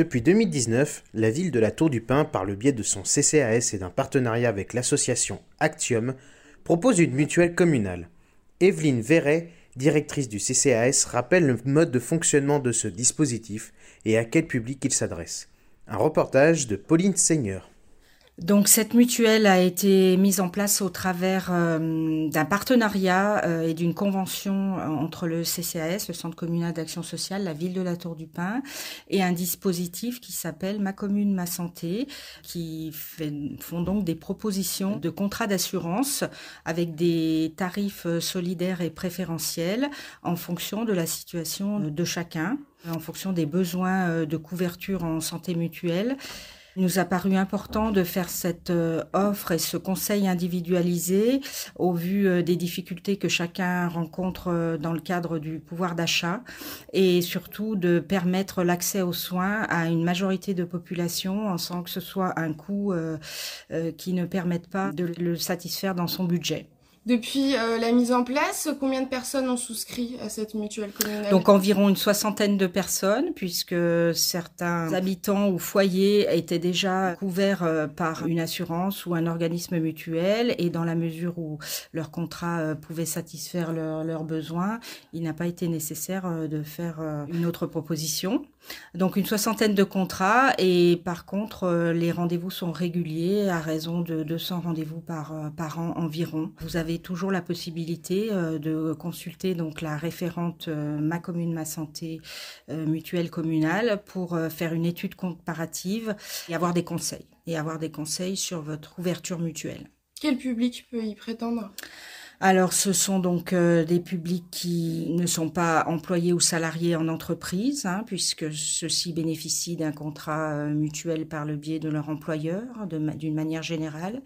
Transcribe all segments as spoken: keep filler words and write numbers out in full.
Depuis deux mille dix-neuf, la ville de la Tour du Pin, par le biais de son C C A S et d'un partenariat avec l'association Actium, propose une mutuelle communale. Evelyne Véret, directrice du C C A S, rappelle le mode de fonctionnement de ce dispositif et à quel public il s'adresse. Un reportage de Pauline Seigneur. Donc cette mutuelle a été mise en place au travers euh, d'un partenariat euh, et d'une convention entre le C C A S, le Centre communal d'action sociale, la ville de la Tour du Pin, et un dispositif qui s'appelle Ma Commune, Ma Santé, qui fait, font donc des propositions de contrats d'assurance avec des tarifs solidaires et préférentiels en fonction de la situation de chacun, en fonction des besoins de couverture en santé mutuelle. Il nous a paru important de faire cette offre et ce conseil individualisé au vu des difficultés que chacun rencontre dans le cadre du pouvoir d'achat et surtout de permettre l'accès aux soins à une majorité de population sans que ce soit un coût qui ne permette pas de le satisfaire dans son budget. Depuis euh, la mise en place, combien de personnes ont souscrit à cette mutuelle communale ? Donc environ une soixantaine de personnes, puisque certains habitants ou foyers étaient déjà couverts euh, par une assurance ou un organisme mutuel, et dans la mesure où leur contrat euh, pouvait satisfaire leur, leurs besoins, il n'a pas été nécessaire euh, de faire euh, une autre proposition. Donc une soixantaine de contrats, et par contre euh, les rendez-vous sont réguliers à raison de deux cents rendez-vous par, euh, par an environ. Vous avez toujours la possibilité euh, de consulter donc la référente euh, Ma Commune, Ma Santé euh, mutuelle communale pour euh, faire une étude comparative et avoir des conseils et avoir des conseils sur votre ouverture mutuelle. Quel public peut y prétendre ? Alors, ce sont donc euh, des publics qui ne sont pas employés ou salariés en entreprise, hein, puisque ceux-ci bénéficient d'un contrat euh, mutuel par le biais de leur employeur, de, d'une manière générale.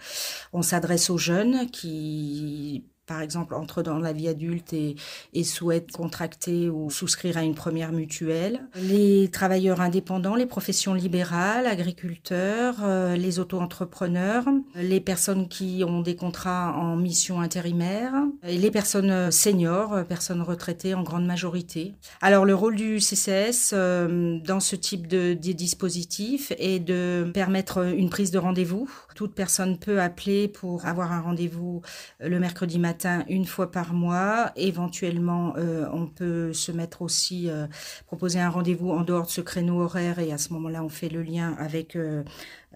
On s'adresse aux jeunes qui, par exemple, entrent dans la vie adulte et, et souhaitent contracter ou souscrire à une première mutuelle. Les travailleurs indépendants, les professions libérales, agriculteurs, euh, les auto-entrepreneurs, les personnes qui ont des contrats en mission intérimaire, et les personnes seniors, personnes retraitées en grande majorité. Alors le rôle du C C S euh, dans ce type de, de dispositif est de permettre une prise de rendez-vous. Toute personne peut appeler pour avoir un rendez-vous le mercredi matin. Une fois par mois, éventuellement euh, on peut se mettre aussi, euh, proposer un rendez-vous en dehors de ce créneau horaire et à ce moment-là on fait le lien avec euh,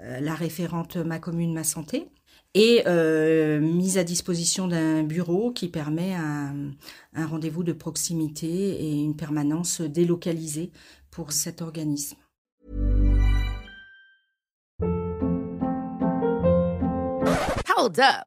la référente Ma Commune, Ma Santé. Et euh, mise à disposition d'un bureau qui permet un, un rendez-vous de proximité et une permanence délocalisée pour cet organisme. Hold up.